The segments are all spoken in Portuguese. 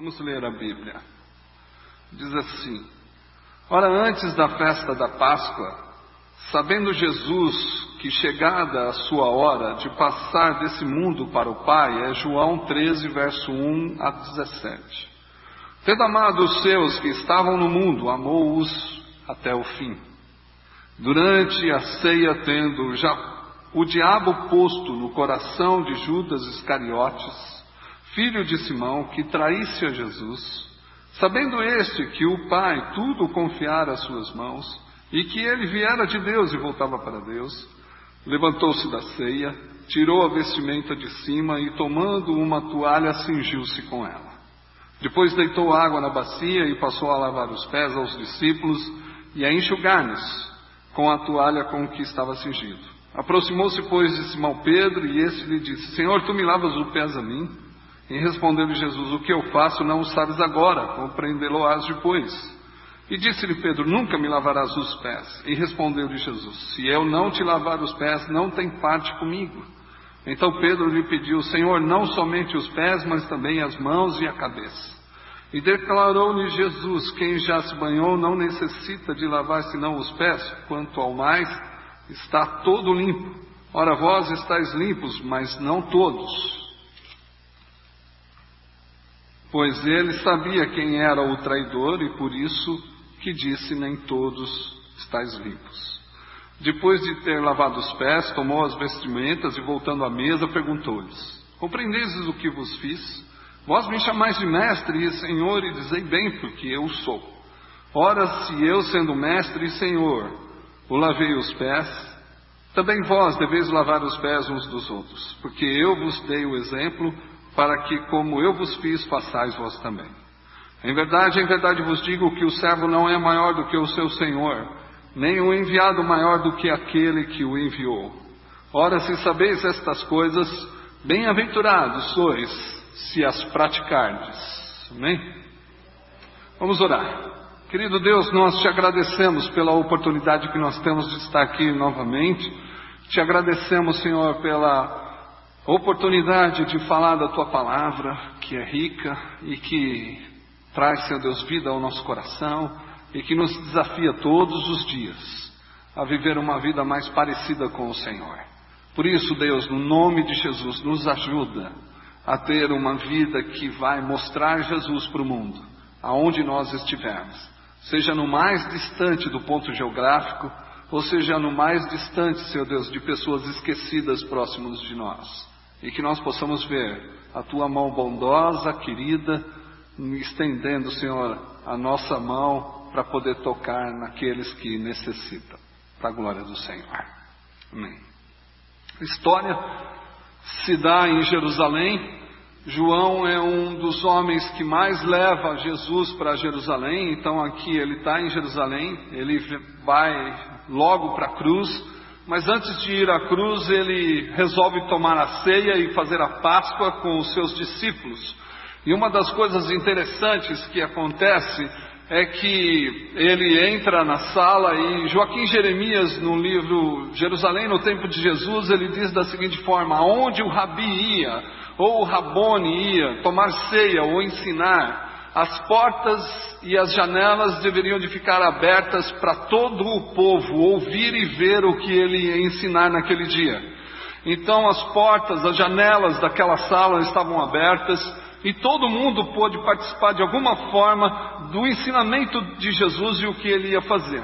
Vamos ler a Bíblia. Diz assim: Ora, antes da festa da Páscoa, sabendo Jesus que chegada a sua hora de passar desse mundo para o Pai, é João 13, verso 1 a 17. Tendo amado os seus que estavam no mundo, amou-os até o fim. Durante a ceia, tendo já o diabo posto no coração de Judas Iscariotes, filho de Simão, que traísse a Jesus, sabendo este que o Pai tudo confiara às suas mãos, e que ele viera de Deus e voltava para Deus, levantou-se da ceia, tirou a vestimenta de cima e, tomando uma toalha, cingiu-se com ela. Depois deitou água na bacia e passou a lavar os pés aos discípulos e a enxugar-lhes com a toalha com que estava cingido. Aproximou-se, pois, de Simão Pedro, e este lhe disse: Senhor, tu me lavas os pés a mim? E respondeu-lhe Jesus: O que eu faço não o sabes agora, compreendê-lo-ás depois. E disse-lhe Pedro: Nunca me lavarás os pés. E respondeu-lhe Jesus: Se eu não te lavar os pés, não tem parte comigo. Então Pedro lhe pediu: Senhor, não somente os pés, mas também as mãos e a cabeça. E declarou-lhe Jesus: Quem já se banhou não necessita de lavar senão os pés, quanto ao mais, está todo limpo. Ora, vós estáis limpos, mas não todos. Pois ele sabia quem era o traidor, e por isso que disse: Nem todos estáis limpos. Depois de ter lavado os pés, tomou as vestimentas e, voltando à mesa, perguntou-lhes: Compreendeis o que vos fiz? Vós me chamais de mestre e senhor, e dizei bem, porque eu sou. Ora, se eu, sendo mestre e senhor, o lavei os pés, também vós deveis lavar os pés uns dos outros, porque eu vos dei o exemplo, para que, como eu vos fiz, façais vós também. Em verdade vos digo que o servo não é maior do que o seu senhor, nem o enviado maior do que aquele que o enviou. Ora, se sabeis estas coisas, bem-aventurados sois, se as praticardes. Amém? Vamos orar. Querido Deus, nós te agradecemos pela oportunidade que nós temos de estar aqui novamente. Te agradecemos, Senhor, pela oportunidade de falar da Tua Palavra, que é rica e que traz, Senhor Deus, vida ao nosso coração e que nos desafia todos os dias a viver uma vida mais parecida com o Senhor. Por isso, Deus, no nome de Jesus, nos ajuda a ter uma vida que vai mostrar Jesus para o mundo, aonde nós estivermos, seja no mais distante do ponto geográfico, ou seja no mais distante, Senhor Deus, de pessoas esquecidas próximas de nós, e que nós possamos ver a Tua mão bondosa, querida, estendendo, Senhor, a nossa mão para poder tocar naqueles que necessitam, para a glória do Senhor. Amém. A história se dá em Jerusalém. João é um dos homens que mais leva Jesus para Jerusalém. Então aqui ele está em Jerusalém, ele vai logo para a cruz, mas antes de ir à cruz ele resolve tomar a ceia e fazer a Páscoa com os seus discípulos. E uma das coisas interessantes que acontece é que ele entra na sala, e Joaquim Jeremias, no livro Jerusalém no Tempo de Jesus, ele diz da seguinte forma: aonde o rabi ia, ou o rabone ia tomar ceia ou ensinar, as portas e as janelas deveriam de ficar abertas para todo o povo ouvir e ver o que ele ia ensinar naquele dia. Então as portas, as janelas daquela sala estavam abertas, e todo mundo pôde participar de alguma forma do ensinamento de Jesus e o que ele ia fazer.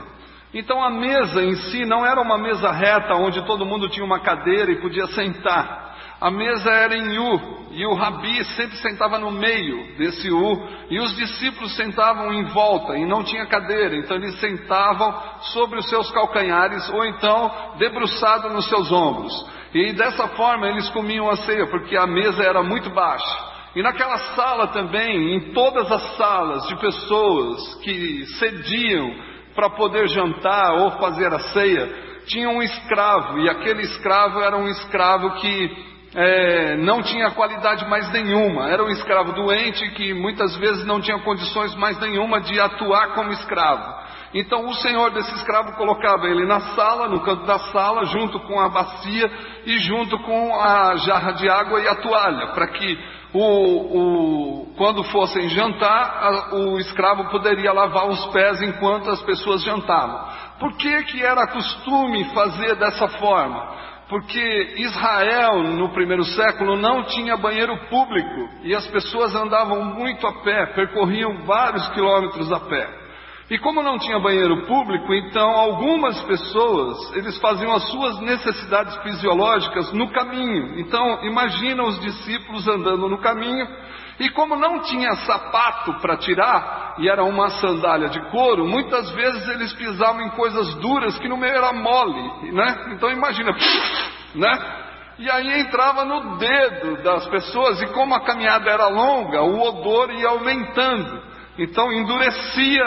Então a mesa em si não era uma mesa reta onde todo mundo tinha uma cadeira e podia sentar. A mesa era em U, e o rabi sempre sentava no meio desse U, e os discípulos sentavam em volta, e não tinha cadeira, então eles sentavam sobre os seus calcanhares, ou então debruçado nos seus ombros. E dessa forma eles comiam a ceia, porque a mesa era muito baixa. E naquela sala também, em todas as salas de pessoas que cediam para poder jantar ou fazer a ceia, tinha um escravo, e aquele escravo era um escravo que não tinha qualidade mais nenhuma. Era um escravo doente que muitas vezes não tinha condições mais nenhuma de atuar como escravo. Então o senhor desse escravo colocava ele na sala, no canto da sala, junto com a bacia e junto com a jarra de água e a toalha, para que quando fossem jantar, o escravo poderia lavar os pés enquanto as pessoas jantavam. Por que que era costume fazer dessa forma? Porque Israel, no primeiro século, não tinha banheiro público, e as pessoas andavam muito a pé, percorriam vários quilômetros a pé. E como não tinha banheiro público, então algumas pessoas, eles faziam as suas necessidades fisiológicas no caminho. Então, imagina os discípulos andando no caminho, e como não tinha sapato para tirar, e era uma sandália de couro, muitas vezes eles pisavam em coisas duras, que no meio era mole, né? Então imagina, né? E aí entrava no dedo das pessoas, e como a caminhada era longa, o odor ia aumentando. Então endurecia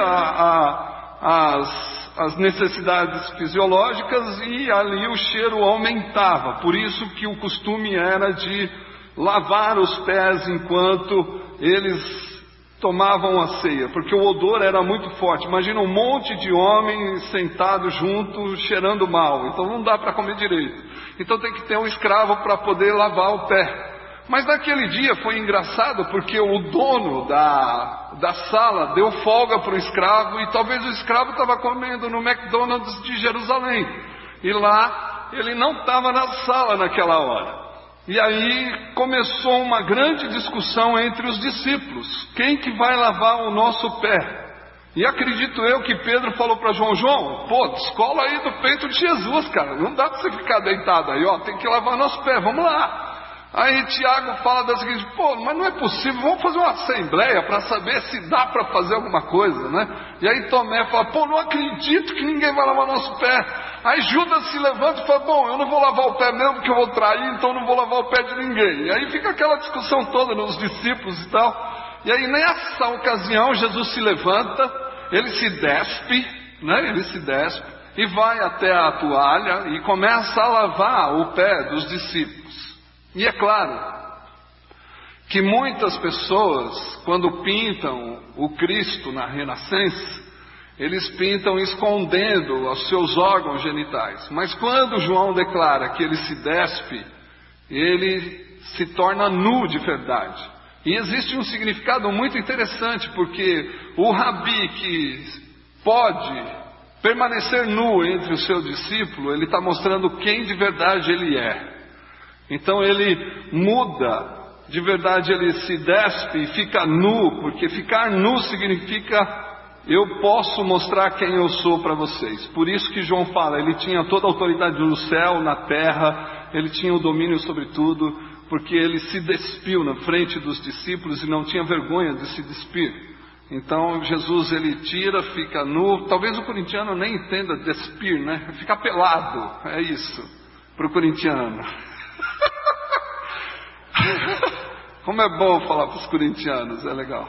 as necessidades fisiológicas, e ali o cheiro aumentava. Por isso que o costume era de lavar os pés enquanto eles tomavam a ceia, porque o odor era muito forte. Imagina um monte de homens sentados junto, cheirando mal. Então não dá para comer direito. Então tem que ter um escravo para poder lavar o pé. Mas naquele dia foi engraçado, porque o dono da sala deu folga para o escravo, e talvez o escravo estava comendo no McDonald's de Jerusalém. E lá ele não estava na sala naquela hora. E aí começou uma grande discussão entre os discípulos. Quem que vai lavar o nosso pé? E acredito eu que Pedro falou para João: João, pô, descola aí do peito de Jesus, cara. Não dá para você ficar deitado aí, ó. Tem que lavar nosso pé, vamos lá. Aí Tiago fala da seguinte: pô, mas não é possível, vamos fazer uma assembleia para saber se dá para fazer alguma coisa, né? E aí Tomé fala: pô, não acredito que ninguém vai lavar nosso pé. Aí Judas se levanta e fala: bom, eu não vou lavar o pé mesmo, porque eu vou trair, então não vou lavar o pé de ninguém. E aí fica aquela discussão toda nos discípulos e tal. E aí nessa ocasião Jesus se levanta, ele se despe, né? Ele se despe e vai até a toalha e começa a lavar o pé dos discípulos. E é claro que muitas pessoas, quando pintam o Cristo na Renascença, eles pintam escondendo os seus órgãos genitais. Mas quando João declara que ele se despe, ele se torna nu de verdade. E existe um significado muito interessante, porque o rabi que pode permanecer nu entre o seu discípulo, ele está mostrando quem de verdade ele é. Então ele muda, de verdade ele se despe e fica nu, porque ficar nu significa: eu posso mostrar quem eu sou para vocês. Por isso que João fala, ele tinha toda a autoridade no céu, na terra, ele tinha o domínio sobre tudo, porque ele se despiu na frente dos discípulos e não tinha vergonha de se despir. Então Jesus, ele tira, fica nu. Talvez o corintiano nem entenda despir, né? Ficar pelado, é isso, para o corintiano. Como é bom falar para os corintianos, é legal.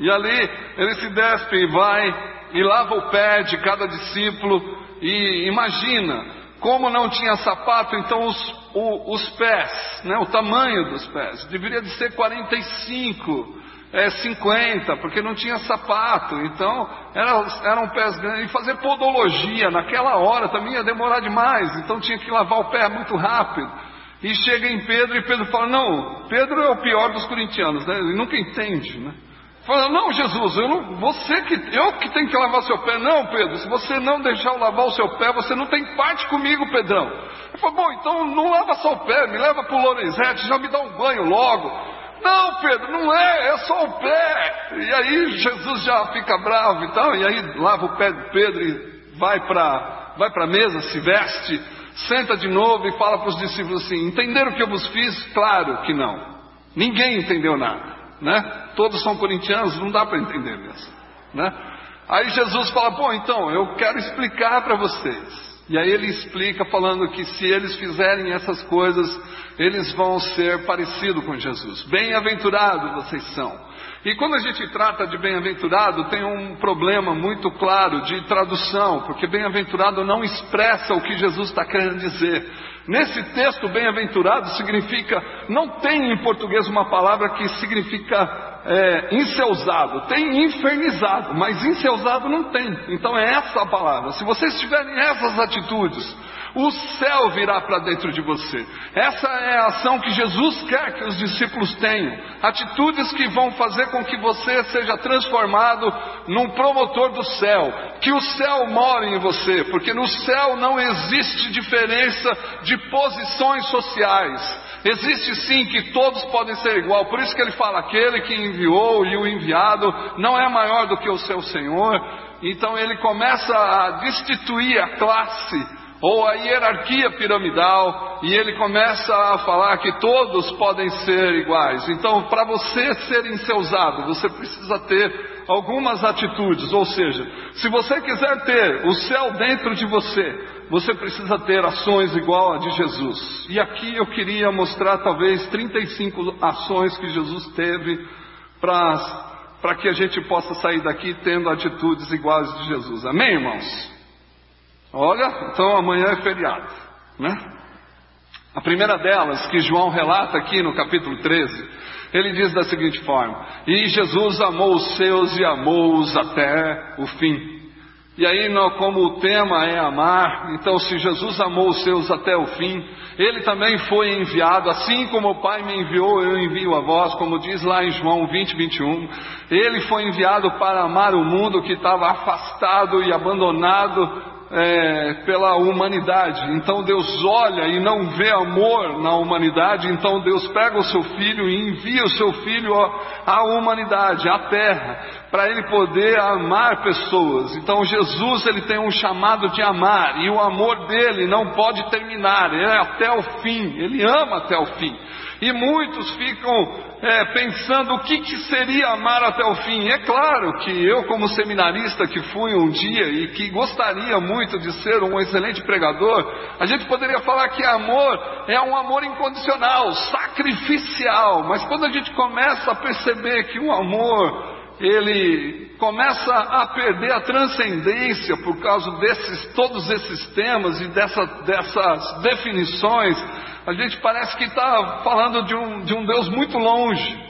E ali ele se despe e vai e lava o pé de cada discípulo. E imagina, como não tinha sapato, então os pés, né, o tamanho dos pés deveria de ser 45, 50, porque não tinha sapato. Então eram pés grandes, e fazer podologia naquela hora também ia demorar demais, então tinha que lavar o pé muito rápido. E chega em Pedro, e Pedro fala: não, Pedro é o pior dos corintianos, né? Ele nunca entende, né? Fala: não, Jesus, eu que tenho que lavar seu pé. Não, Pedro, se você não deixar eu lavar o seu pé, você não tem parte comigo, Pedrão. Ele fala: bom, então não lava só o pé, me leva para o Lorenzetti, já me dá um banho logo. Não, Pedro, não é só o pé. E aí Jesus já fica bravo e tal, e aí lava o pé de Pedro e vai para a mesa, se veste, senta de novo e fala para os discípulos assim: entenderam o que eu vos fiz? Claro que não. Ninguém entendeu nada, né? Todos são corintianos, não dá para entender mesmo, né? Aí Jesus fala: bom, então eu quero explicar para vocês. E aí ele explica falando que se eles fizerem essas coisas, eles vão ser parecidos com Jesus. Bem-aventurados vocês são. E quando a gente trata de bem-aventurado, tem um problema muito claro de tradução, porque bem-aventurado não expressa o que Jesus está querendo dizer. Nesse texto, bem-aventurado significa, não tem em português uma palavra que significa enceusado, tem infernizado, mas enceusado não tem. Então é essa a palavra. Se vocês tiverem essas atitudes, o céu virá para dentro de você. Essa é a ação que Jesus quer que os discípulos tenham. Atitudes que vão fazer com que você seja transformado num promotor do céu. Que o céu more em você, porque no céu não existe diferença de posições sociais. Existe sim que todos podem ser igual. Por isso que ele fala, aquele que enviou e o enviado não é maior do que o seu Senhor. Então ele começa a destituir a classe ou a hierarquia piramidal, e ele começa a falar que todos podem ser iguais. Então, para você ser enceusado, você precisa ter algumas atitudes, ou seja, se você quiser ter o céu dentro de você, você precisa ter ações igual a de Jesus. E aqui eu queria mostrar talvez 35 ações que Jesus teve para que a gente possa sair daqui tendo atitudes iguais de Jesus. Amém, irmãos? Olha, então amanhã é feriado, né? A primeira delas, que João relata aqui no capítulo 13, ele diz da seguinte forma: e Jesus amou os seus e amou-os até o fim. E aí, como o tema é amar, então se Jesus amou os seus até o fim, ele também foi enviado, assim como o Pai me enviou, eu envio a vós, como diz lá em João 20, 21. Ele foi enviado para amar o mundo que estava afastado e abandonado pela humanidade. Então Deus olha e não vê amor na humanidade, então Deus pega o seu filho e envia o seu filho à humanidade, à terra, para ele poder amar pessoas. Então Jesus, ele tem um chamado de amar, e o amor dele não pode terminar, ele é até o fim, ele ama até o fim. E muitos ficam pensando o que seria amar até o fim. É claro que eu, como seminarista que fui um dia e que gostaria muito de ser um excelente pregador, a gente poderia falar que amor é um amor incondicional, sacrificial. Mas quando a gente começa a perceber que o amor, ele começa a perder a transcendência por causa desses, todos esses temas e dessas definições, a gente parece que está falando de um Deus muito longe.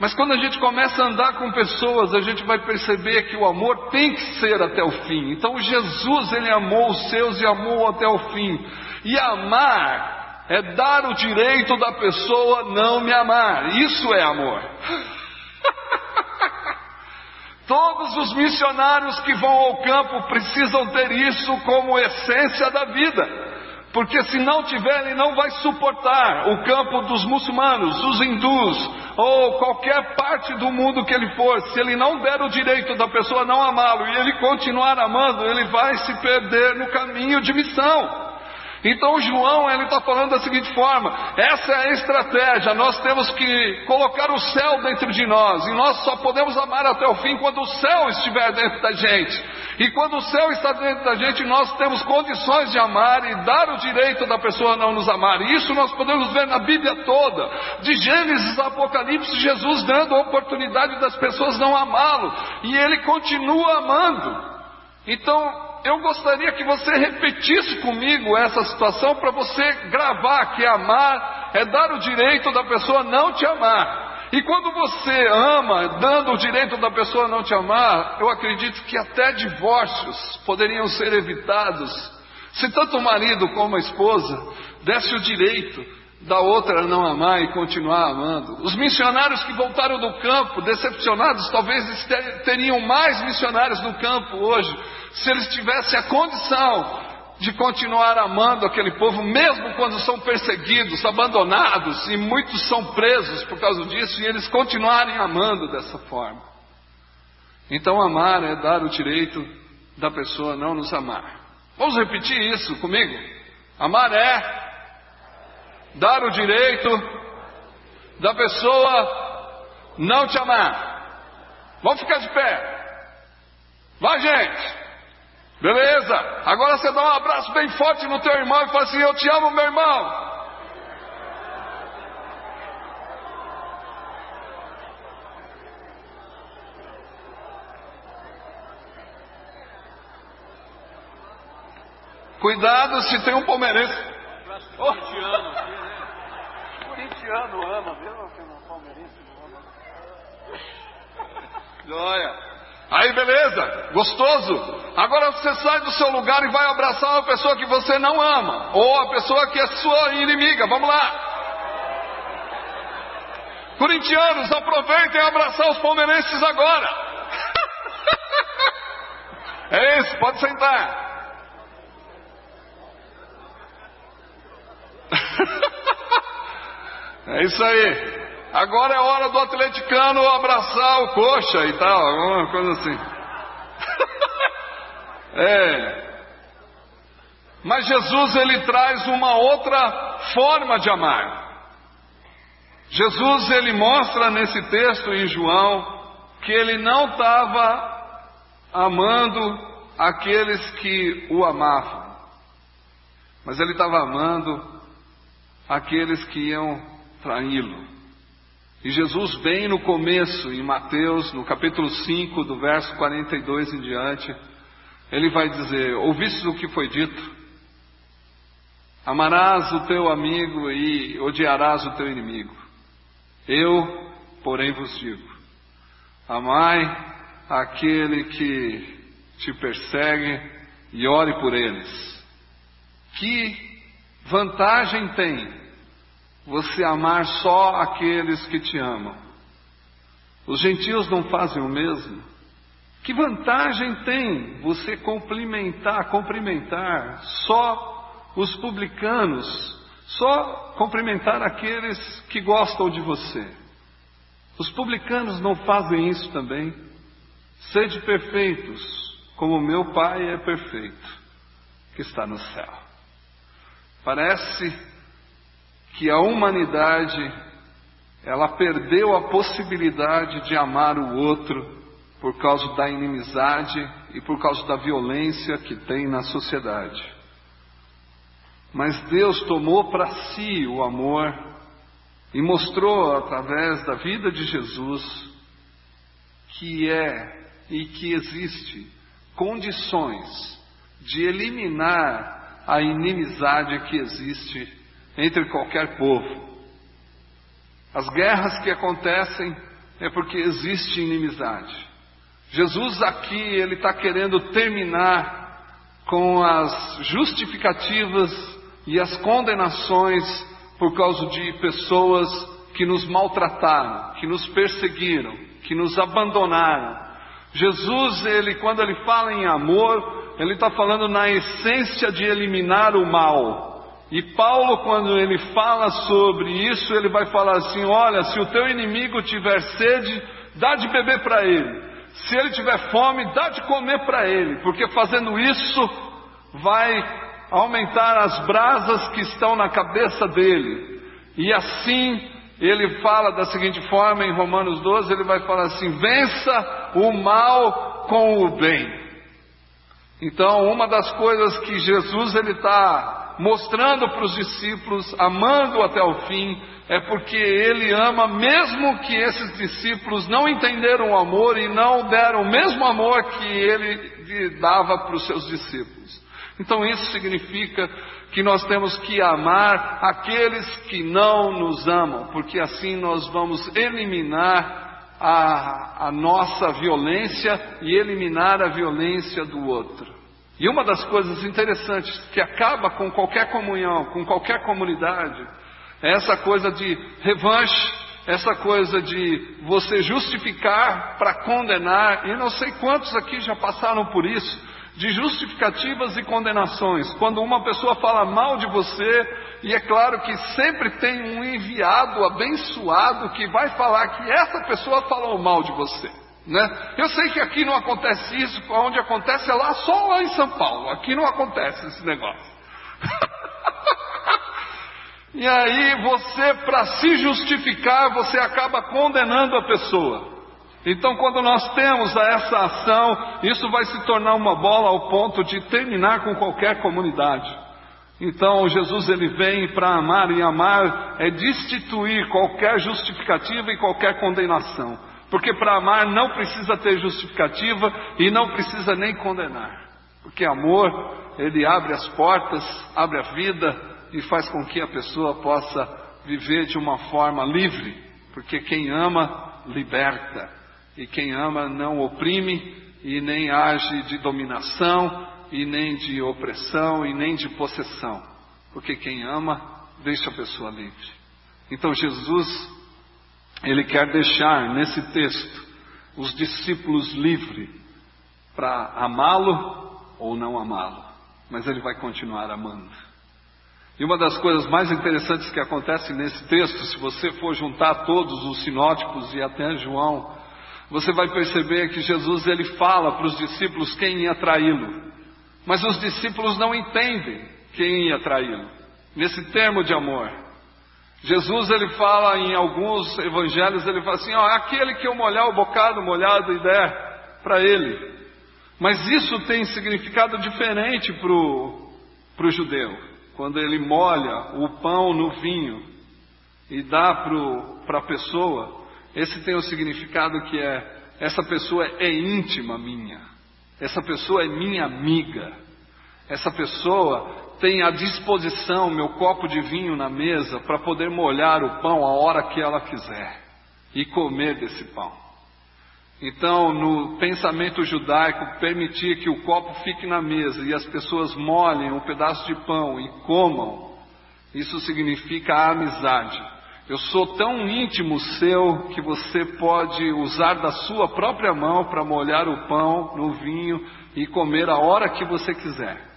Mas quando a gente começa a andar com pessoas, a gente vai perceber que o amor tem que ser até o fim. Então Jesus, ele amou os seus e amou até o fim. E amar é dar o direito da pessoa não me amar. Isso é amor. Todos os missionários que vão ao campo precisam ter isso como essência da vida. Porque se não tiver, ele não vai suportar o campo dos muçulmanos, dos hindus, ou qualquer parte do mundo que ele for. Se ele não der o direito da pessoa não amá-lo e ele continuar amando, ele vai se perder no caminho de missão. Então João, ele está falando da seguinte forma: essa é a estratégia, nós temos que colocar o céu dentro de nós, e nós só podemos amar até o fim quando o céu estiver dentro da gente. E quando o céu está dentro da gente, nós temos condições de amar e dar o direito da pessoa não nos amar. E isso nós podemos ver na Bíblia toda, de Gênesis a Apocalipse, Jesus dando a oportunidade das pessoas não amá-lo, e ele continua amando. Então eu gostaria que você repetisse comigo essa situação para você gravar, que amar é dar o direito da pessoa não te amar. E quando você ama, dando o direito da pessoa não te amar, eu acredito que até divórcios poderiam ser evitados, se tanto o marido como a esposa desse o direito da outra não amar e continuar amando. Os missionários que voltaram do campo decepcionados, talvez teriam mais missionários no campo hoje, se eles tivessem a condição de continuar amando aquele povo, mesmo quando são perseguidos, abandonados, e muitos são presos por causa disso, e eles continuarem amando dessa forma. Então amar é dar o direito da pessoa não nos amar. Vamos repetir isso comigo? Amar é dar o direito da pessoa não te amar. Vamos ficar de pé. Vai, gente. Beleza? Agora você dá um abraço bem forte no teu irmão e fala assim: eu te amo, meu irmão. Cuidado se tem um palmeirense. Corintiano aqui, né? Corintiano ama, mesmo que não palmeirense não ama. Glória. Aí beleza, gostoso. Agora você sai do seu lugar e vai abraçar uma pessoa que você não ama, ou a pessoa que é sua inimiga. Vamos lá. Corintianos, aproveitem e abraçar os palmeirenses agora. É isso, pode sentar. É isso aí. Agora é hora do atleticano abraçar o coxa e tal, alguma coisa assim. É. Mas Jesus, ele traz uma outra forma de amar. Jesus, ele mostra nesse texto em João que ele não estava amando aqueles que o amavam, mas ele estava amando aqueles que iam traí-lo. E Jesus, bem no começo, em Mateus, no capítulo 5, do verso 42 em diante, ele vai dizer: ouvistes o que foi dito, amarás o teu amigo e odiarás o teu inimigo. Eu, porém, vos digo, amai aquele que te persegue e ore por eles. Que vantagem tem você amar só aqueles que te amam? Os gentios não fazem o mesmo? Que vantagem tem você cumprimentar só os publicanos, só cumprimentar aqueles que gostam de você? Os publicanos não fazem isso também? Sede perfeitos, como meu Pai é perfeito, que está no céu. Parece que a humanidade, ela perdeu a possibilidade de amar o outro por causa da inimizade e por causa da violência que tem na sociedade. Mas Deus tomou para si o amor e mostrou através da vida de Jesus que é e que existe condições de eliminar a inimizade que existe entre qualquer povo. As guerras que acontecem é porque existe inimizade. Jesus aqui, ele está querendo terminar com as justificativas e as condenações por causa de pessoas que nos maltrataram, que nos perseguiram, que nos abandonaram. Jesus, ele, quando ele fala em amor, ele está falando na essência de eliminar o mal. E Paulo, quando ele fala sobre isso, ele vai falar assim: olha, se o teu inimigo tiver sede, dá de beber para ele. Se ele tiver fome, dá de comer para ele. Porque fazendo isso, vai aumentar as brasas que estão na cabeça dele. E assim, ele fala da seguinte forma, em Romanos 12, ele vai falar assim: vença o mal com o bem. Então, uma das coisas que Jesus, ele está mostrando para os discípulos, amando até o fim, é porque ele ama, mesmo que esses discípulos não entenderam o amor e não deram o mesmo amor que ele dava para os seus discípulos. Então isso significa que nós temos que amar aqueles que não nos amam, porque assim nós vamos eliminar a nossa violência e eliminar a violência do outro. E uma das coisas interessantes que acaba com qualquer comunhão, com qualquer comunidade, é essa coisa de revanche, essa coisa de você justificar para condenar. E não sei quantos aqui já passaram por isso, de justificativas e condenações. Quando uma pessoa fala mal de você, e é claro que sempre tem um enviado abençoado que vai falar que essa pessoa falou mal de você, né? Eu sei que aqui não acontece isso, onde acontece é lá, só lá em São Paulo. Aqui não acontece esse negócio. E aí você, para se justificar, você acaba condenando a pessoa. Então, quando nós temos essa ação, isso vai se tornar uma bola ao ponto de terminar com qualquer comunidade. Então Jesus, ele vem para amar, e amar é destituir qualquer justificativa e qualquer condenação. Porque para amar não precisa ter justificativa e não precisa nem condenar. Porque amor, ele abre as portas, abre a vida e faz com que a pessoa possa viver de uma forma livre. Porque quem ama, liberta. E quem ama não oprime, e nem age de dominação, e nem de opressão, e nem de possessão. Porque quem ama, deixa a pessoa livre. Então Jesus, ele quer deixar nesse texto os discípulos livres para amá-lo ou não amá-lo. Mas ele vai continuar amando. E uma das coisas mais interessantes que acontece nesse texto, se você for juntar todos os sinóticos e até João, você vai perceber que Jesus, ele fala para os discípulos quem ia traí-lo. Mas os discípulos não entendem quem ia traí-lo, nesse termo de amor. Jesus, ele fala em alguns evangelhos, ele fala assim, ó, aquele que eu molhar o bocado molhado e der para ele. Mas isso tem significado diferente para o judeu, quando ele molha o pão no vinho e dá para a pessoa. Esse tem um significado que é, essa pessoa é íntima minha, essa pessoa é minha amiga, essa pessoa tem à disposição meu copo de vinho na mesa para poder molhar o pão a hora que ela quiser e comer desse pão. Então, no pensamento judaico, permitir que o copo fique na mesa e as pessoas molhem um pedaço de pão e comam, isso significa a amizade. Eu sou tão íntimo seu que você pode usar da sua própria mão para molhar o pão no vinho e comer a hora que você quiser.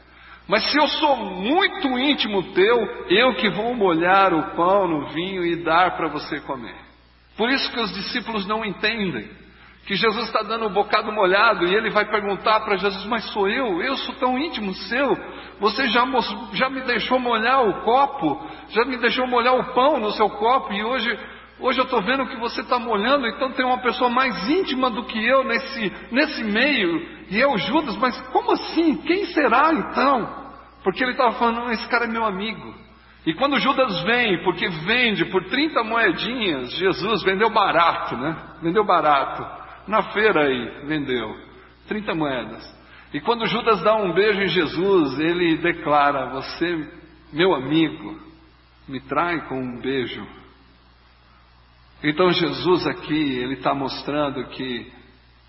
Mas se eu sou muito íntimo teu, eu que vou molhar o pão no vinho e dar para você comer. Por isso que os discípulos não entendem que Jesus está dando um bocado molhado, e ele vai perguntar para Jesus, mas sou eu sou tão íntimo seu, você já me deixou molhar o copo, já me deixou molhar o pão no seu copo, e hoje eu estou vendo que você está molhando, então tem uma pessoa mais íntima do que eu nesse meio, e eu, Judas, mas como assim? Quem será então? Porque ele estava falando, esse cara é meu amigo. E quando Judas vem, porque vende por 30 moedinhas, Jesus vendeu barato, né? Vendeu barato. Na feira aí, vendeu 30 moedas. E quando Judas dá um beijo em Jesus, ele declara, você, meu amigo, me trai com um beijo. Então Jesus aqui, ele está mostrando que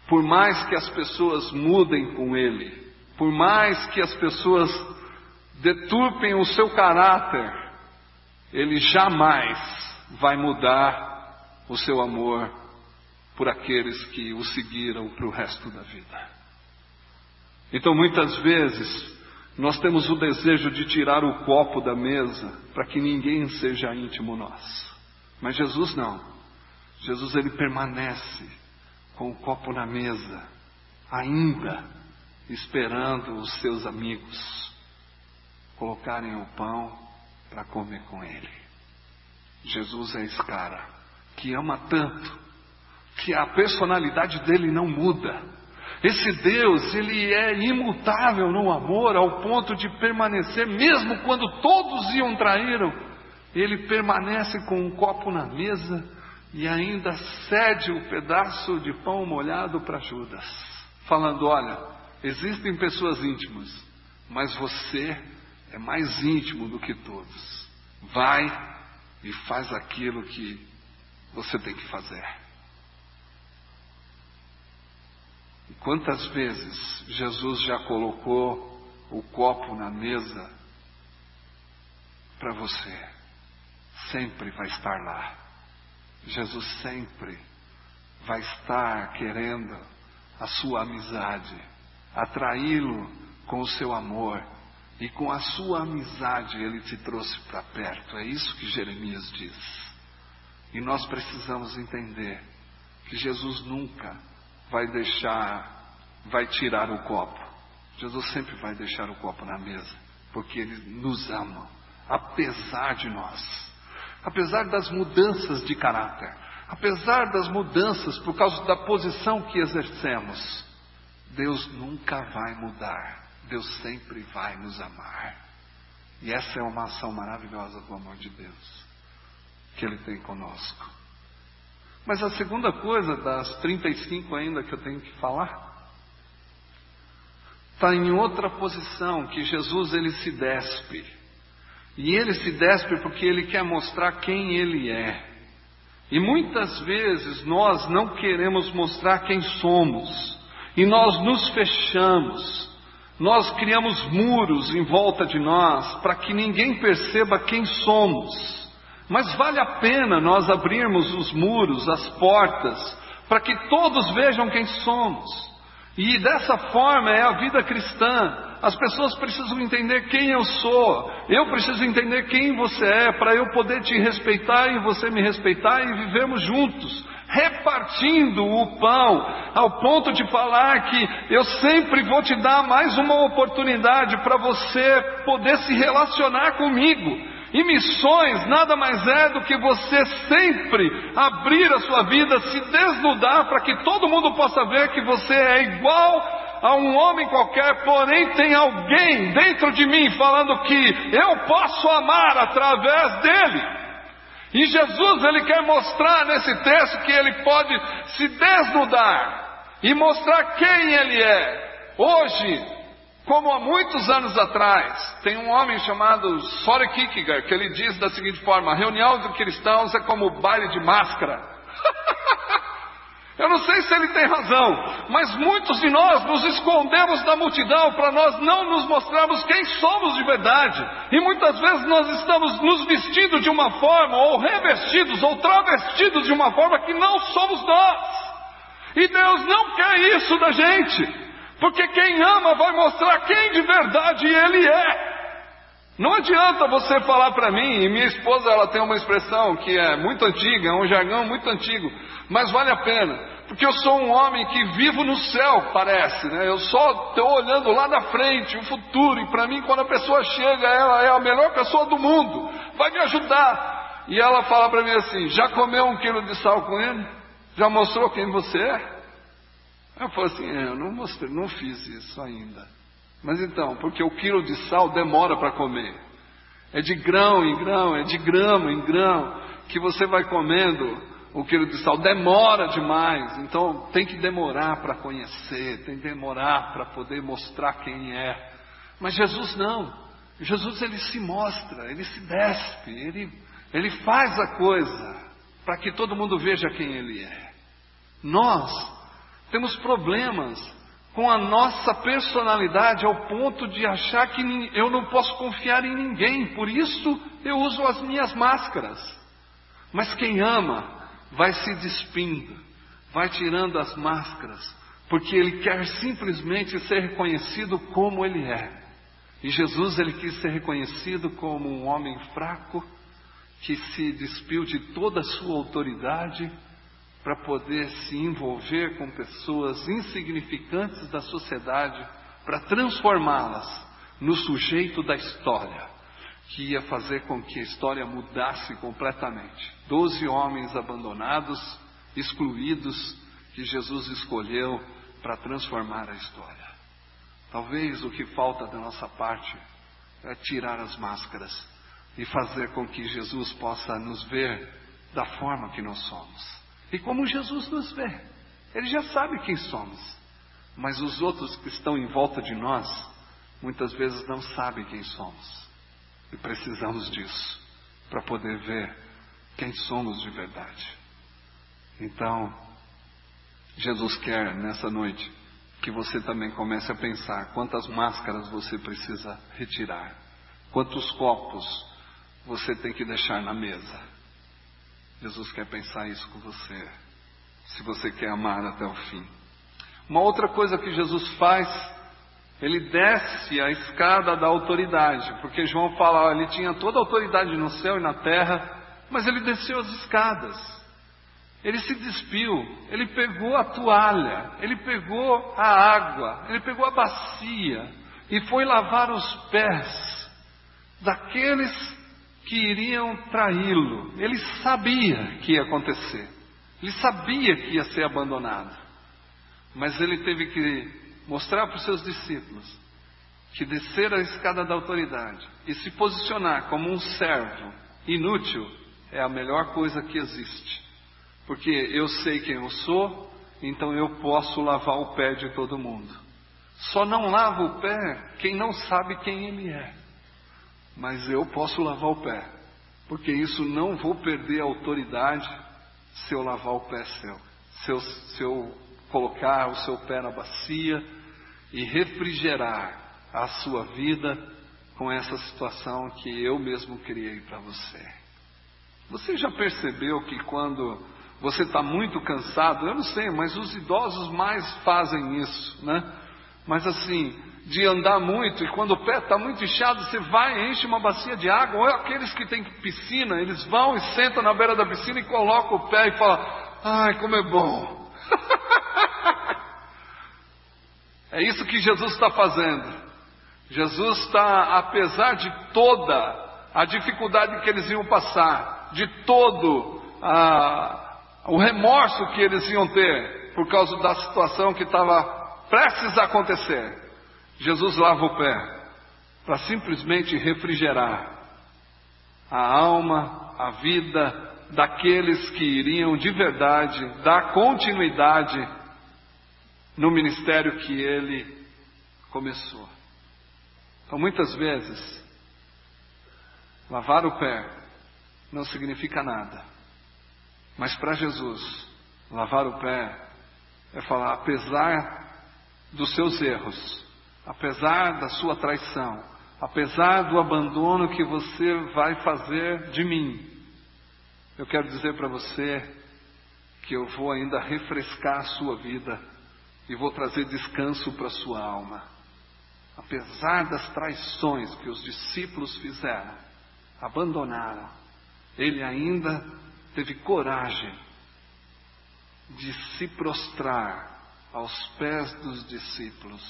por mais que as pessoas mudem com ele, por mais que as pessoas deturpem o seu caráter, ele jamais vai mudar o seu amor por aqueles que o seguiram para o resto da vida. Então muitas vezes nós temos o desejo de tirar o copo da mesa para que ninguém seja íntimo nosso. Mas Jesus não. Jesus, ele permanece com o copo na mesa, ainda esperando os seus amigos colocarem o pão para comer com ele. Jesus é esse cara que ama tanto, que a personalidade dele não muda. Esse Deus, ele é imutável no amor, ao ponto de permanecer, mesmo quando todos iam traí-lo, ele permanece com um copo na mesa, e ainda cede o pedaço de pão molhado para Judas, falando, olha, existem pessoas íntimas, mas você é mais íntimo do que todos. Vai e faz aquilo que você tem que fazer. E quantas vezes Jesus já colocou o copo na mesa para você? Sempre vai estar lá. Jesus sempre vai estar querendo a sua amizade, atraí-lo com o seu amor, e com a sua amizade ele te trouxe para perto. É isso que Jeremias diz. E nós precisamos entender que Jesus nunca vai tirar o copo. Jesus sempre vai deixar o copo na mesa, porque ele nos ama, apesar de nós. Apesar das mudanças de caráter, apesar das mudanças por causa da posição que exercemos, Deus nunca vai mudar. Deus sempre vai nos amar. E essa é uma ação maravilhosa do amor de Deus que ele tem conosco. Mas a segunda coisa, das 35 ainda que eu tenho que falar, está em outra posição, que Jesus, ele se despe. E ele se despe porque ele quer mostrar quem ele é. E muitas vezes nós não queremos mostrar quem somos, e nós nos fechamos, nós criamos muros em volta de nós para que ninguém perceba quem somos. Mas vale a pena nós abrirmos os muros, as portas, para que todos vejam quem somos. E dessa forma é a vida cristã. As pessoas precisam entender quem eu sou, eu preciso entender quem você é, para eu poder te respeitar e você me respeitar, e vivemos juntos, repartindo o pão, ao ponto de falar que eu sempre vou te dar mais uma oportunidade para você poder se relacionar comigo. E missões nada mais é do que você sempre abrir a sua vida, se desnudar, para que todo mundo possa ver que você é igual a um homem qualquer, porém tem alguém dentro de mim falando que eu posso amar através dele. E Jesus, ele quer mostrar nesse texto que ele pode se desnudar e mostrar quem ele é. Hoje, como há muitos anos atrás, tem um homem chamado Søren Kierkegaard, que ele diz da seguinte forma: a reunião de cristãos é como o baile de máscara. Eu não sei se ele tem razão, mas muitos de nós nos escondemos da multidão para nós não nos mostrarmos quem somos de verdade. E muitas vezes nós estamos nos vestindo de uma forma, ou revestidos, ou travestidos de uma forma que não somos nós. E Deus não quer isso da gente, porque quem ama vai mostrar quem de verdade ele é. Não adianta você falar para mim, e minha esposa, ela tem uma expressão que é muito antiga, é um jargão muito antigo, mas vale a pena, porque eu sou um homem que vivo no céu, parece, né? Eu só estou olhando lá na frente, o futuro, e para mim, quando a pessoa chega, ela é a melhor pessoa do mundo, vai me ajudar. E ela fala para mim assim: já comeu 1 quilo de sal com ele? Já mostrou quem você é? Eu falo assim: eu não mostrei, não fiz isso ainda. Mas então, porque 1 quilo de sal demora para comer. É de grão em grão, é de grama em grão, que você vai comendo. 1 quilo de sal demora demais. Então tem que demorar para conhecer, tem que demorar para poder mostrar quem é. Mas Jesus não. Jesus, ele se mostra, ele se despe, ele faz a coisa para que todo mundo veja quem ele é. Nós temos problemas com a nossa personalidade, ao ponto de achar que eu não posso confiar em ninguém, por isso eu uso as minhas máscaras. Mas quem ama vai se despindo, vai tirando as máscaras, porque ele quer simplesmente ser reconhecido como ele é. E Jesus, ele quis ser reconhecido como um homem fraco, que se despiu de toda a sua autoridade, para poder se envolver com pessoas insignificantes da sociedade, para transformá-las no sujeito da história, que ia fazer com que a história mudasse completamente. 12 homens abandonados, excluídos, que Jesus escolheu para transformar a história. Talvez o que falta da nossa parte é tirar as máscaras e fazer com que Jesus possa nos ver da forma que nós somos. E como Jesus nos vê, ele já sabe quem somos, mas os outros que estão em volta de nós, muitas vezes não sabem quem somos. E precisamos disso, para poder ver quem somos de verdade. Então, Jesus quer, nessa noite, que você também comece a pensar quantas máscaras você precisa retirar, quantos copos você tem que deixar na mesa. Jesus quer pensar isso com você, se você quer amar até o fim. Uma outra coisa que Jesus faz, ele desce a escada da autoridade, porque João fala, ele tinha toda a autoridade no céu e na terra, mas ele desceu as escadas. Ele se despiu, ele pegou a toalha, ele pegou a água, ele pegou a bacia e foi lavar os pés daqueles que iriam traí-lo. Ele sabia que ia acontecer, ele sabia que ia ser abandonado, mas ele teve que mostrar para os seus discípulos que descer a escada da autoridade e se posicionar como um servo inútil é a melhor coisa que existe, porque eu sei quem eu sou, então eu posso lavar o pé de todo mundo. Só não lava o pé quem não sabe quem ele é. Mas eu posso lavar o pé, porque isso não vou perder a autoridade se eu lavar o pé seu, se eu colocar o seu pé na bacia e refrigerar a sua vida com essa situação que eu mesmo criei para você. Você já percebeu que quando você está muito cansado, eu não sei, mas os idosos mais fazem isso, né? Mas assim, de andar muito, e quando o pé está muito inchado, você vai e enche uma bacia de água. Ou aqueles que têm piscina, eles vão e sentam na beira da piscina e colocam o pé e falam: ai, como é bom. É isso que Jesus está fazendo. Jesus está, apesar de toda a dificuldade que eles iam passar, de todo o remorso que eles iam ter por causa da situação que estava prestes a acontecer, Jesus lava o pé para simplesmente refrigerar a alma, a vida daqueles que iriam de verdade dar continuidade no ministério que ele começou. Então, muitas vezes, lavar o pé não significa nada. Mas para Jesus, lavar o pé é falar: apesar dos seus erros, apesar da sua traição, apesar do abandono que você vai fazer de mim, eu quero dizer para você que eu vou ainda refrescar a sua vida e vou trazer descanso para a sua alma. Apesar das traições que os discípulos fizeram, abandonaram, ele ainda teve coragem de se prostrar aos pés dos discípulos,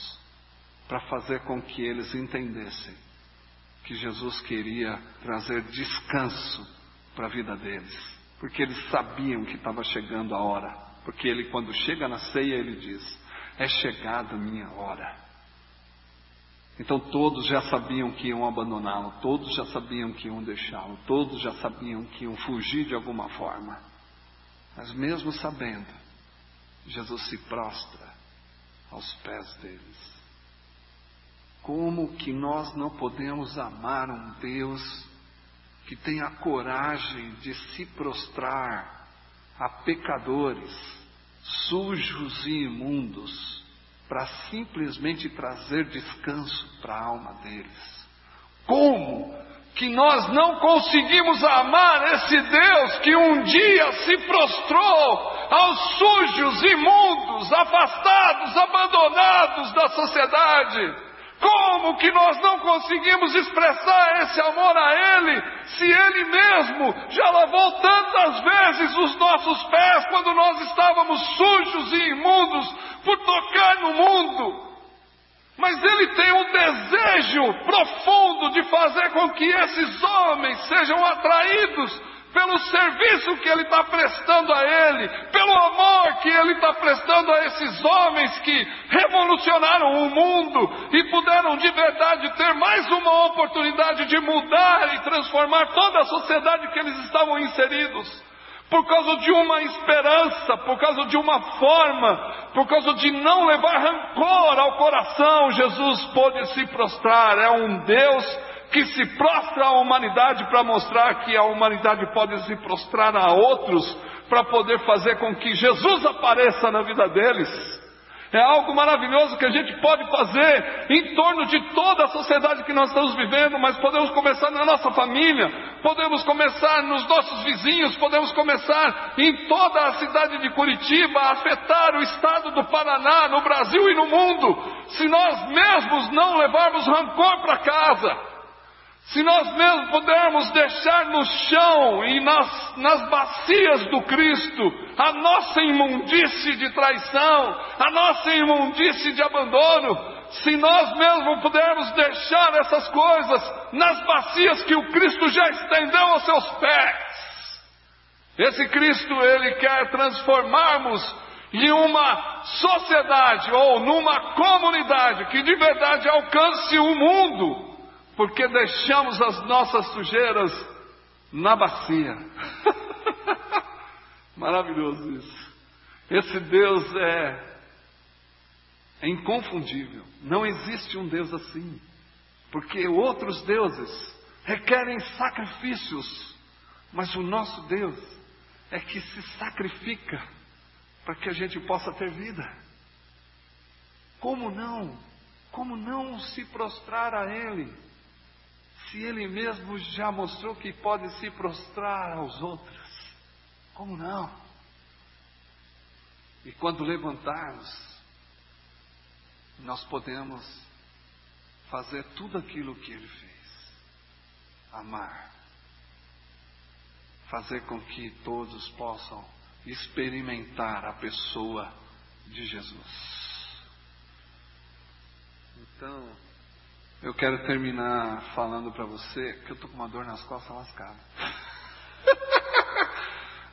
para fazer com que eles entendessem que Jesus queria trazer descanso para a vida deles, porque eles sabiam que estava chegando a hora, porque ele, quando chega na ceia, ele diz: é chegada a minha hora. Então todos já sabiam que iam abandoná-lo, todos já sabiam que iam deixá-lo, todos já sabiam que iam fugir de alguma forma, mas mesmo sabendo, Jesus se prostra aos pés deles. Como que nós não podemos amar um Deus que tem a coragem de se prostrar a pecadores, sujos e imundos, para simplesmente trazer descanso para a alma deles? Como que nós não conseguimos amar esse Deus que um dia se prostrou aos sujos, imundos, afastados, abandonados da sociedade? Como que nós não conseguimos expressar esse amor a Ele, se Ele mesmo já lavou tantas vezes os nossos pés quando nós estávamos sujos e imundos por tocar no mundo? Mas Ele tem um desejo profundo de fazer com que esses homens sejam atraídos pelo serviço que Ele está prestando a Ele, pelo amor que Ele está prestando a esses homens que revolucionaram o mundo e puderam de verdade ter mais uma oportunidade de mudar e transformar toda a sociedade que eles estavam inseridos, por causa de uma esperança, por causa de uma forma, por causa de não levar rancor ao coração. Jesus pôde se prostrar. É um Deus que se prostra à humanidade para mostrar que a humanidade pode se prostrar a outros, para poder fazer com que Jesus apareça na vida deles. É algo maravilhoso que a gente pode fazer em torno de toda a sociedade que nós estamos vivendo, mas podemos começar na nossa família, podemos começar nos nossos vizinhos, podemos começar em toda a cidade de Curitiba, a afetar o estado do Paraná, no Brasil e no mundo, se nós mesmos não levarmos rancor para casa. Se nós mesmos pudermos deixar no chão e nas bacias do Cristo a nossa imundície de traição, a nossa imundície de abandono, se nós mesmos pudermos deixar essas coisas nas bacias que o Cristo já estendeu aos seus pés, esse Cristo, ele quer transformarmos em uma sociedade ou numa comunidade que de verdade alcance o mundo, porque deixamos as nossas sujeiras na bacia. Maravilhoso isso. Esse Deus é inconfundível. Não existe um Deus assim, porque outros deuses requerem sacrifícios, mas o nosso Deus é que se sacrifica para que a gente possa ter vida. Como não? Como não se prostrar a Ele, se Ele mesmo já mostrou que pode se prostrar aos outros? Como não? E quando levantarmos, nós podemos fazer tudo aquilo que Ele fez. Amar. Fazer com que todos possam experimentar a pessoa de Jesus. Então, eu quero terminar falando para você que eu estou com uma dor nas costas lascada.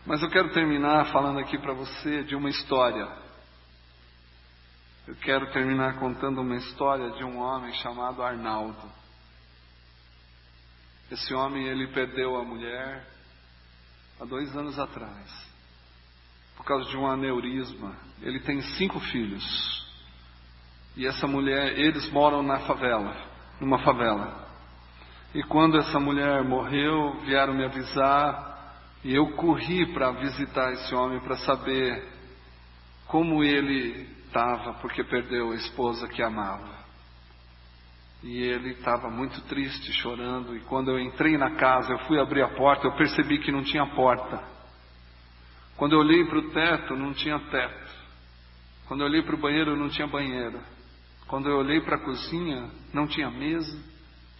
Mas eu quero terminar falando aqui para você de uma história. Eu quero terminar contando uma história de um homem chamado Arnaldo. Esse homem, ele perdeu a mulher há 2 anos atrás, por causa de um aneurisma. Ele tem 5 filhos. E essa mulher, eles moram na favela, numa favela. E quando essa mulher morreu, vieram me avisar, e eu corri para visitar esse homem, para saber como ele estava, porque perdeu a esposa que amava. E ele estava muito triste, chorando. E quando eu entrei na casa, eu fui abrir a porta, eu percebi que não tinha porta. Quando eu olhei para o teto, não tinha teto. Quando eu olhei para o banheiro, não tinha banheiro. Quando eu olhei para a cozinha, não tinha mesa,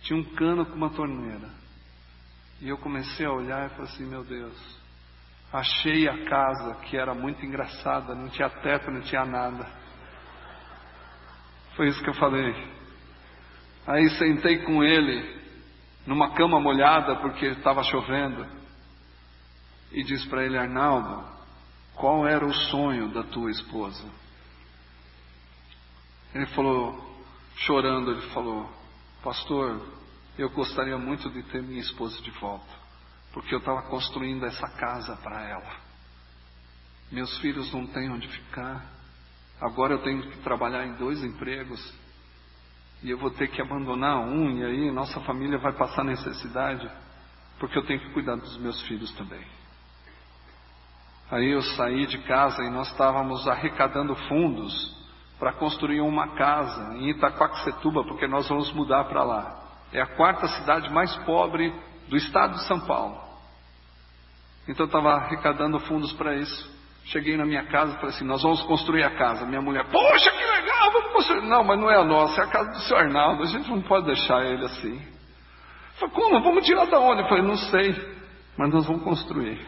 tinha um cano com uma torneira. E eu comecei a olhar e falei assim, meu Deus, achei a casa que era muito engraçada, não tinha teto, não tinha nada. Foi isso que eu falei. Aí sentei com ele, numa cama molhada, porque estava chovendo, e disse para ele, Arnaldo, qual era o sonho da tua esposa? Ele falou, chorando, ele falou, pastor, eu gostaria muito de ter minha esposa de volta, porque eu estava construindo essa casa para ela. Meus filhos não têm onde ficar, agora eu tenho que trabalhar em 2 empregos, e eu vou ter que abandonar um, e aí nossa família vai passar necessidade, porque eu tenho que cuidar dos meus filhos também. Aí eu saí de casa e nós estávamos arrecadando fundos para construir uma casa em Itaquaquecetuba, porque nós vamos mudar para lá. É a 4ª cidade mais pobre do estado de São Paulo. Então eu estava arrecadando fundos para isso. Cheguei na minha casa e falei assim, nós vamos construir a casa. Minha mulher, poxa, que legal, vamos construir. Não, mas não é a nossa, é a casa do seu Arnaldo, a gente não pode deixar ele assim. Eu falei, como? Vamos tirar da onde? Eu falei, não sei, mas nós vamos construir.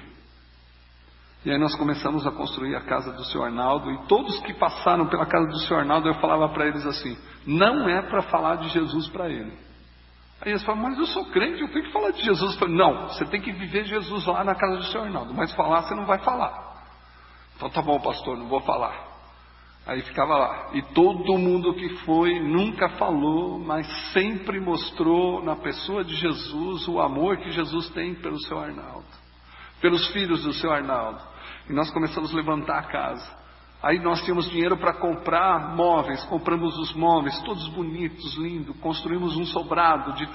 E aí nós começamos a construir a casa do Sr. Arnaldo, e todos que passaram pela casa do Sr. Arnaldo, eu falava para eles assim, não é para falar de Jesus para ele. Aí eles falavam, mas eu sou crente, eu tenho que falar de Jesus. Eu falei, não, você tem que viver Jesus lá na casa do Sr. Arnaldo, mas falar você não vai falar. Então tá bom, pastor, não vou falar. Aí ficava lá, e todo mundo que foi nunca falou, mas sempre mostrou na pessoa de Jesus o amor que Jesus tem pelo Sr. Arnaldo, pelos filhos do Sr. Arnaldo. E nós começamos a levantar a casa. Aí nós tínhamos dinheiro para comprar móveis. Compramos os móveis, todos bonitos, lindos. Construímos um sobrado de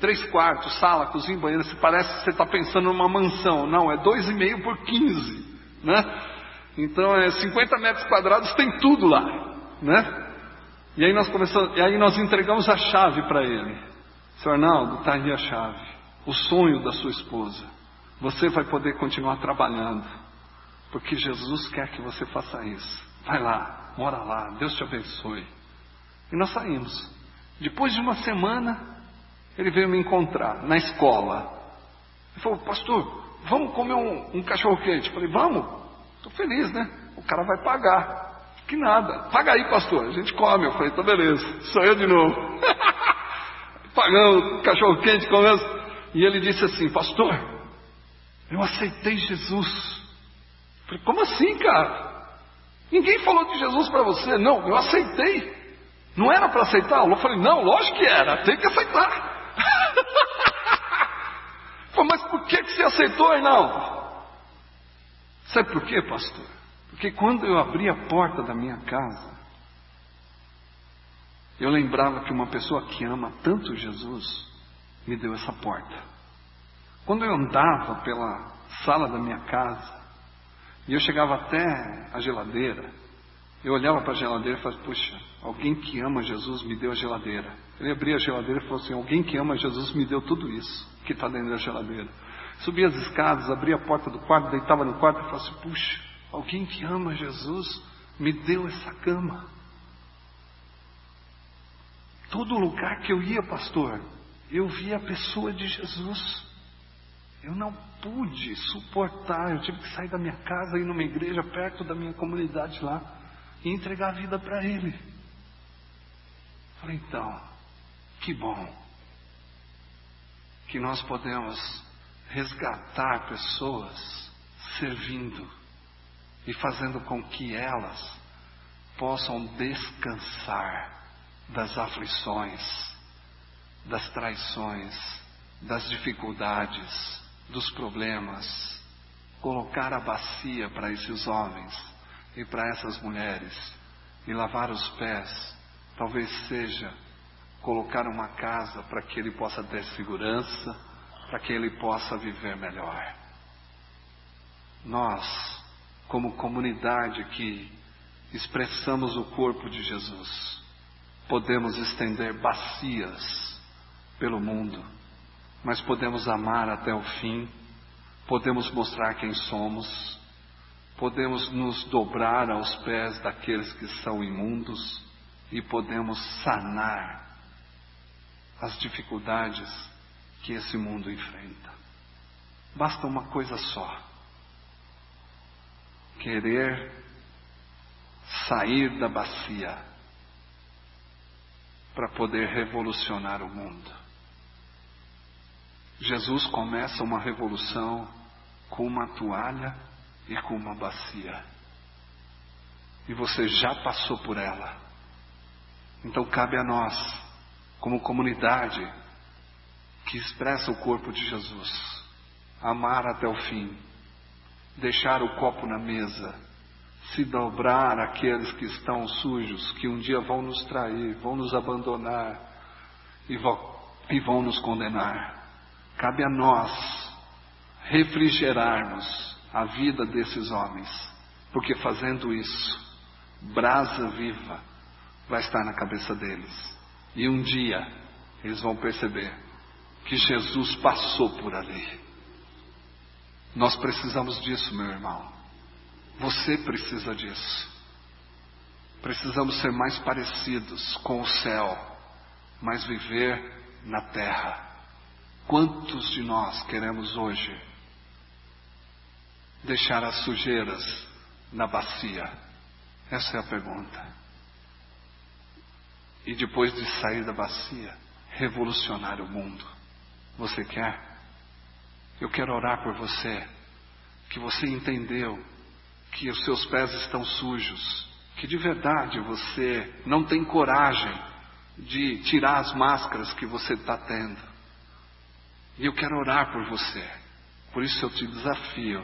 3 quartos, sala, cozinha, banheiro. Se parece que você está pensando numa mansão. Não, é 2,5 por 15. Né? Então é 50 metros quadrados, tem tudo lá. Né? E aí nós entregamos a chave para ele. Senhor Arnaldo, está aí a chave. O sonho da sua esposa. Você vai poder continuar trabalhando, porque Jesus quer que você faça isso. Vai lá, mora lá, Deus te abençoe. E nós saímos. Depois de uma semana, ele veio me encontrar na escola. Ele falou, pastor, vamos comer um cachorro quente? Eu falei, vamos, estou feliz, né? O cara vai pagar. Que nada, paga aí, pastor, a gente come. Eu falei, tá beleza, sou eu de novo. Pagamos cachorro quente, comemos. E ele disse assim, pastor, eu aceitei Jesus. Falei, como assim, cara? Ninguém falou de Jesus para você. Não, eu aceitei. Não era para aceitar? Eu falei, não, lógico que era, tem que aceitar. Falei, mas por que você aceitou, Arnaldo? Sabe por quê, pastor? Porque quando eu abri a porta da minha casa, eu lembrava que uma pessoa que ama tanto Jesus me deu essa porta. Quando eu andava pela sala da minha casa. E eu chegava até a geladeira. Eu olhava para a geladeira e falava, puxa, alguém que ama Jesus me deu a geladeira. Ele abria a geladeira e falou assim, alguém que ama Jesus me deu tudo isso que está dentro da geladeira. Subia as escadas, abria a porta do quarto, deitava no quarto e falava assim, puxa, alguém que ama Jesus me deu essa cama. Todo lugar que eu ia, pastor, eu via a pessoa de Jesus. Eu não pude suportar, eu tive que sair da minha casa e ir numa igreja perto da minha comunidade lá e entregar a vida para Ele. Falei, então, que bom que nós podemos resgatar pessoas servindo e fazendo com que elas possam descansar das aflições, das traições, das dificuldades, dos problemas. Colocar a bacia para esses homens e para essas mulheres e lavar os pés, talvez seja colocar uma casa para que ele possa ter segurança, para que ele possa viver melhor. Nós, como comunidade que expressamos o corpo de Jesus, podemos estender bacias pelo mundo, mas podemos amar até o fim, podemos mostrar quem somos, podemos nos dobrar aos pés daqueles que são imundos e podemos sanar as dificuldades que esse mundo enfrenta. Basta uma coisa só: querer sair da bacia para poder revolucionar o mundo. Jesus começa uma revolução com uma toalha e com uma bacia. E você já passou por ela. Então cabe a nós, como comunidade que expressa o corpo de Jesus, amar até o fim, deixar o copo na mesa, se dobrar àqueles que estão sujos, que um dia vão nos trair, vão nos abandonar e vão nos condenar. Cabe a nós refrigerarmos a vida desses homens, porque fazendo isso, brasa viva vai estar na cabeça deles, e um dia eles vão perceber que Jesus passou por ali. Nós precisamos disso, meu irmão. Você precisa disso. Precisamos ser mais parecidos com o céu, mas viver na terra. Quantos de nós queremos hoje deixar as sujeiras na bacia? Essa é a pergunta. E depois de sair da bacia, revolucionar o mundo. Você quer? Eu quero orar por você, que você entendeu que os seus pés estão sujos, que de verdade você não tem coragem de tirar as máscaras que você está tendo. E eu quero orar por você. Por isso eu te desafio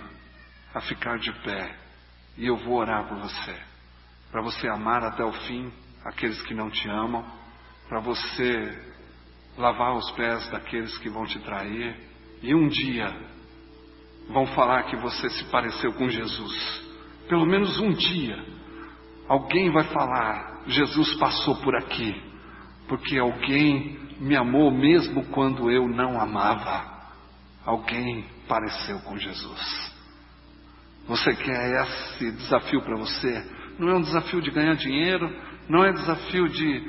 a ficar de pé, e eu vou orar por você, para você amar até o fim aqueles que não te amam, para você lavar os pés daqueles que vão te trair, e um dia vão falar que você se pareceu com Jesus. Pelo menos um dia alguém vai falar, Jesus passou por aqui, porque alguém me amou mesmo quando eu não amava. Alguém pareceu com Jesus. Você quer esse desafio para você? Não é um desafio de ganhar dinheiro, não é desafio de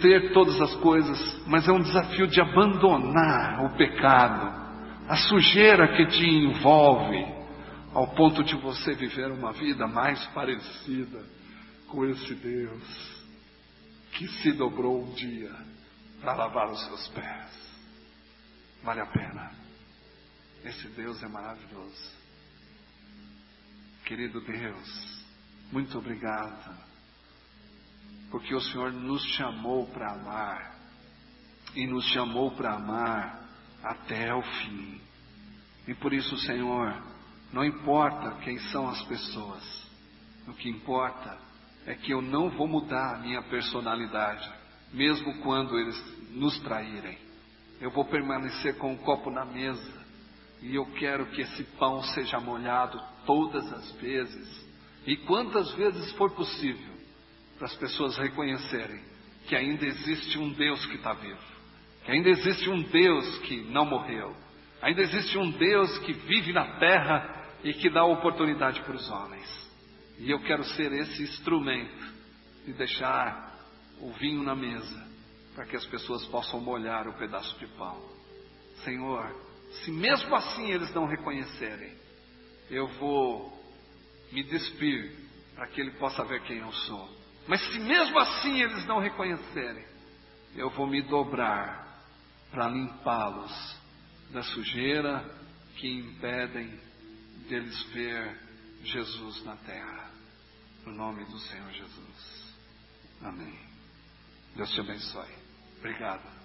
ter todas as coisas, mas é um desafio de abandonar o pecado, a sujeira que te envolve, ao ponto de você viver uma vida mais parecida com esse Deus que se dobrou um dia para lavar os seus pés. Vale a pena. Esse Deus é maravilhoso. Querido Deus, muito obrigado, porque o Senhor nos chamou para amar, e nos chamou para amar até o fim. E por isso, Senhor, não importa quem são as pessoas, o que importa é que eu não vou mudar a minha personalidade, mesmo quando eles nos traírem. Eu vou permanecer com o copo na mesa e eu quero que esse pão seja molhado todas as vezes, e quantas vezes for possível, para as pessoas reconhecerem que ainda existe um Deus que está vivo, que ainda existe um Deus que não morreu, ainda existe um Deus que vive na terra e que dá oportunidade para os homens. E eu quero ser esse instrumento de deixar o vinho na mesa, para que as pessoas possam molhar o pedaço de pão. Senhor, se mesmo assim eles não reconhecerem, eu vou me despir para que Ele possa ver quem eu sou. Mas se mesmo assim eles não reconhecerem, eu vou me dobrar para limpá-los da sujeira que impedem deles ver Jesus na terra. No nome do Senhor Jesus. Amém. Deus te abençoe. Obrigado.